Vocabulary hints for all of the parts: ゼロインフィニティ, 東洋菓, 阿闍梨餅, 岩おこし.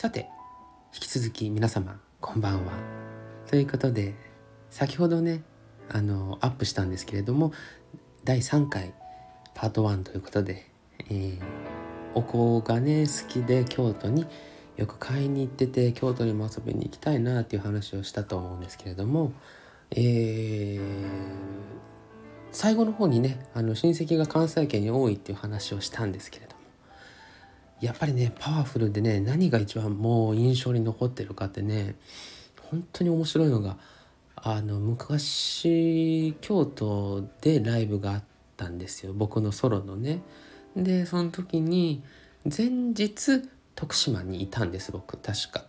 さて、引き続き皆様こんばんはということで、先ほどねアップしたんですけれども、第3回パート1ということで、お香がね好きで京都によく買いに行ってて、京都にも遊びに行きたいなっていう話をしたと思うんですけれども、最後の方にね親戚が関西圏に多いっていう話をしたんですけれども、やっぱりねパワフルでね、何が一番もう印象に残ってるかってね、本当に面白いのが昔京都でライブがあったんですよ、僕のソロのね。でその時に前日徳島にいたんです。僕確か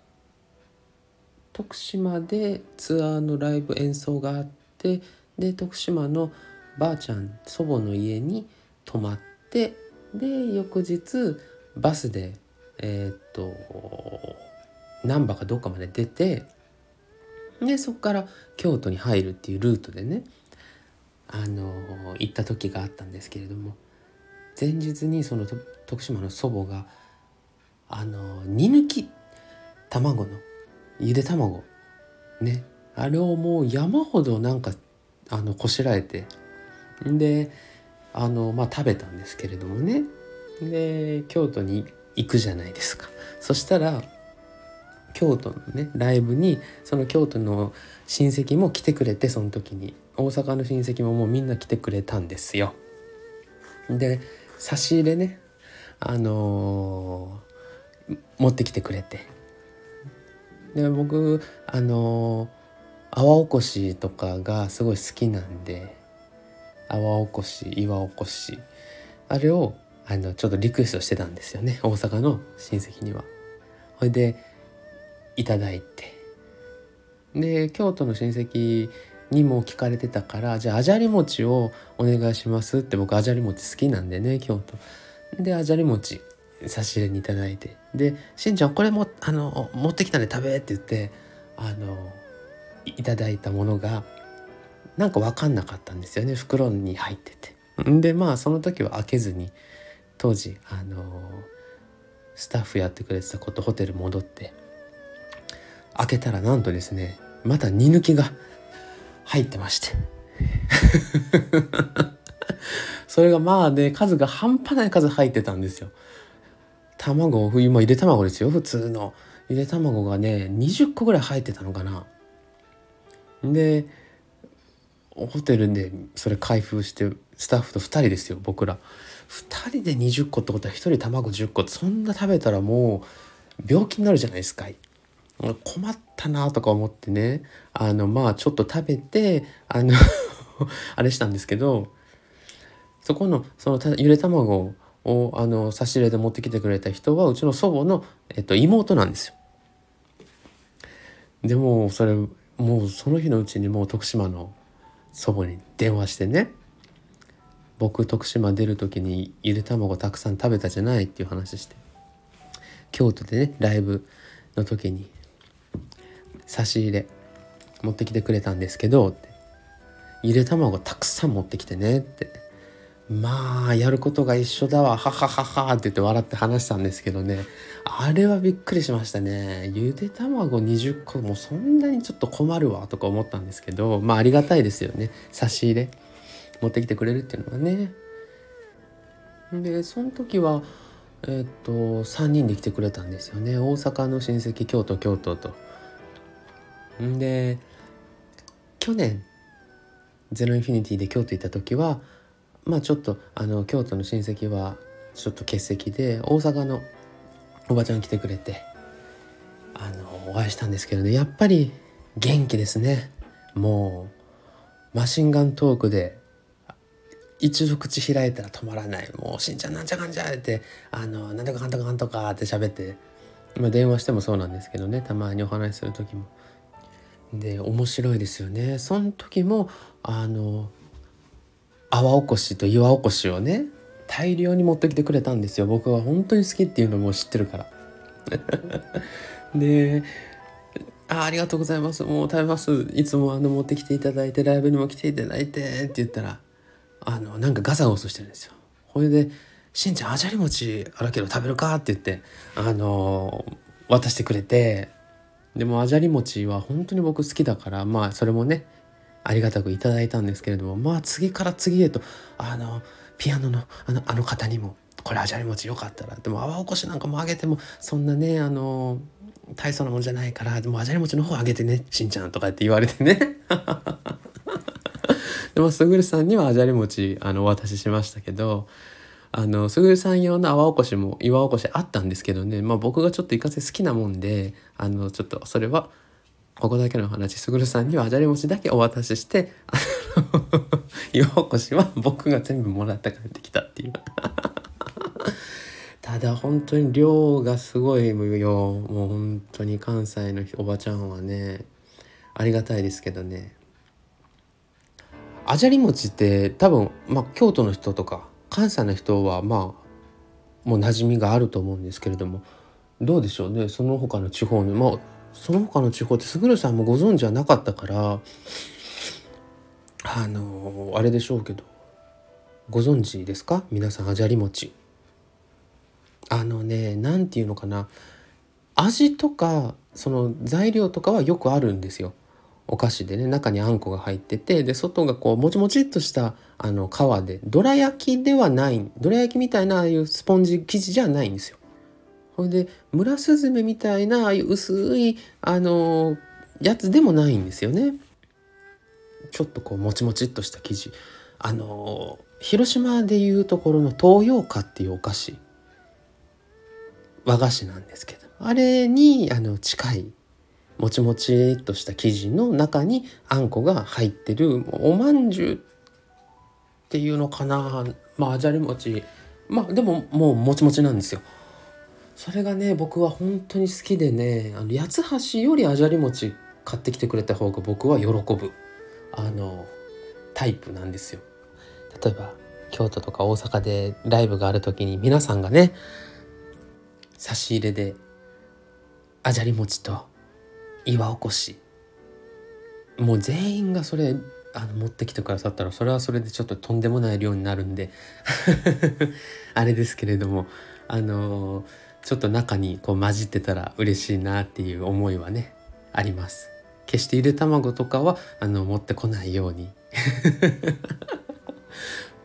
徳島でツアーのライブ演奏があって、で徳島のばあちゃん祖母の家に泊まって、で翌日バスで難波かどっかまで出て、でそこから京都に入るっていうルートでね行った時があったんですけれども、前日にその徳島の祖母が煮抜き卵のゆで卵ね、あれをもう山ほどなんかこしらえて、で食べたんですけれどもね。で京都に行くじゃないですか。そしたら京都のねライブにその京都の親戚も来てくれて、その時に大阪の親戚ももうみんな来てくれたんですよ。で差し入れね持ってきてくれて、で僕泡おこしとかがすごい好きなんで、泡おこし岩おこしあれをちょっとリクエストしてたんですよね、大阪の親戚には。それでいただいて、で京都の親戚にも聞かれてたから、じゃああじゃり餅をお願いしますって、僕あじゃり餅好きなんでね京都で、あじゃり餅差し入れにいただいて、でしんちゃんこれも持ってきたんで食べって言っていただいたものがなんか分かんなかったんですよね、袋に入ってて。でまあその時は開けずに、当時スタッフやってくれてたことホテル戻って開けたら、なんとですねまた煮抜きが入ってましてそれがまあね数が半端ない数入ってたんですよ。卵を今ゆで卵ですよ、普通のゆで卵がね20個ぐらい入ってたのかな。でホテルでそれ開封して、スタッフと2人ですよ、僕ら2人で20個ってことは1人卵10個って、そんな食べたらもう病気になるじゃないですか。困ったなとか思ってねちょっと食べてあれしたんですけど、そこのゆで卵を差し入れで持ってきてくれた人はうちの祖母の、妹なんですよ。でもそれもうその日のうちにもう徳島の祖母に電話してね、僕徳島出る時にゆで卵たくさん食べたじゃないっていう話して、京都でねライブの時に差し入れ持ってきてくれたんですけどって、ゆで卵たくさん持ってきてねって、まあやることが一緒だわははははって言って笑って話したんですけどね、あれはびっくりしましたね。ゆで卵20個もそんなにちょっと困るわとか思ったんですけど、まあありがたいですよね、差し入れ持ってきてくれるっていうのはね。でその時は3人で来てくれたんですよね、大阪の親戚京都京都と。で去年ゼロインフィニティで京都行った時はちょっと京都の親戚はちょっと欠席で、大阪のおばちゃん来てくれてお会いしたんですけどね、やっぱり元気ですね。もうマシンガントークで一度口開いたら止まらない、もうしんちゃんなんちゃかんちゃってなんとかかんとかかんとかって喋って、電話してもそうなんですけどね、たまにお話しする時もで面白いですよね。その時も泡おこしと岩おこしをね大量に持ってきてくれたんですよ、僕は本当に好きっていうのも知ってるからでありがとうございます、もう食べます、いつも持ってきていただいてライブにも来ていただいてって言ったらなんかガサゴソしてるんですよ。これでしんちゃんあじゃり餅あるけど食べるかって言って渡してくれて、でもあじゃり餅は本当に僕好きだから、まあそれもねありがたくいただいたんですけれども、まあ次から次へとピアノのあの方にもこれあじゃり餅よかったら、でも泡おこしなんかもあげてもそんなね大層なものじゃないから、でもあじゃり餅の方あげてねしんちゃんとかって言われてねでもすぐるさんにはあじゃり餅お渡ししましたけど、すぐるさん用の泡おこしも岩おこしあったんですけどね、まあ僕がちょっといかせ好きなもんでちょっとそれはここだけの話、すぐるさんにはあじゃり餅だけお渡しして、岩おこしは僕が全部もらったからできたっていうただ本当に量がすごいよ。もう本当に関西のおばちゃんはねありがたいですけどね。あじゃり餅って多分、まあ、京都の人とか関西の人はまあもう馴染みがあると思うんですけれども、どうでしょうね、その他の地方の、まあその他の地方ってすぐるさんもご存知はなかったからあれでしょうけど、ご存知ですか皆さんあじゃり餅。なんていうのかな、味とかその材料とかはよくあるんですよ、お菓子でね。中にあんこが入ってて、で外がこうもちもちっとした皮で、どら焼きではない、どら焼きみたいなああいうスポンジ生地じゃないんですよ。ほんで村すずめみたいなああいう薄いやつでもないんですよね。ちょっとこうもちもちっとした生地、広島でいうところの東洋菓っていうお菓子、和菓子なんですけど、あれに近いもちもちっとした生地の中にあんこが入ってるおまんじゅうっていうのかな、まああじゃり餅、まあでももうもちもちなんですよ。それがね僕は本当に好きでね、八つ橋よりあじゃり餅買ってきてくれた方が僕は喜ぶタイプなんですよ。例えば京都とか大阪でライブがある時に皆さんがね差し入れであじゃり餅と岩おこし、もう全員がそれ持ってきてくださったら、それはそれでちょっととんでもない量になるんであれですけれども、ちょっと中にこう混じってたら嬉しいなっていう思いはねあります。決してゆで卵とかは持ってこないように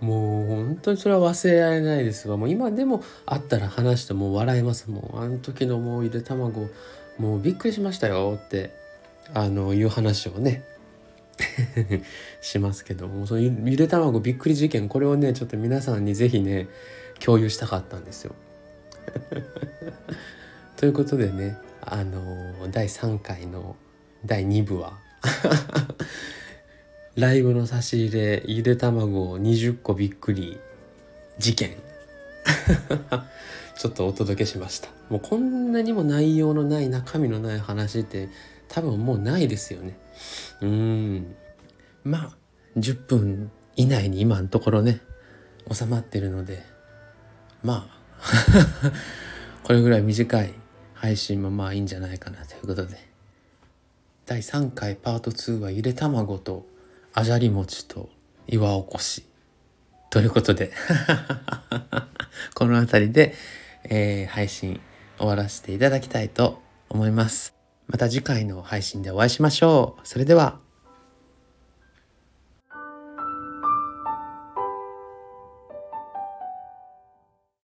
もう本当にそれは忘れられないですわ。もう今でもあったら話しても笑えます。もうあの時のもうゆで卵もうびっくりしましたよっていう話をねしますけども、そのゆで卵びっくり事件、これをねちょっと皆さんにぜひね共有したかったんですよということでね、第3回の第2部はライブの差し入れゆで卵20個びっくり事件ちょっとお届けしました。もうこんなにも内容のない中身のない話って多分もうないですよね。まあ10分以内に今のところね収まってるので、まあこれぐらい短い配信もまあいいんじゃないかなということで、第3回パート2はゆで卵とあじゃり餅と岩おこしということでこのあたりで、配信終わらせていただきたいと思います。また次回の配信でお会いしましょう。それでは。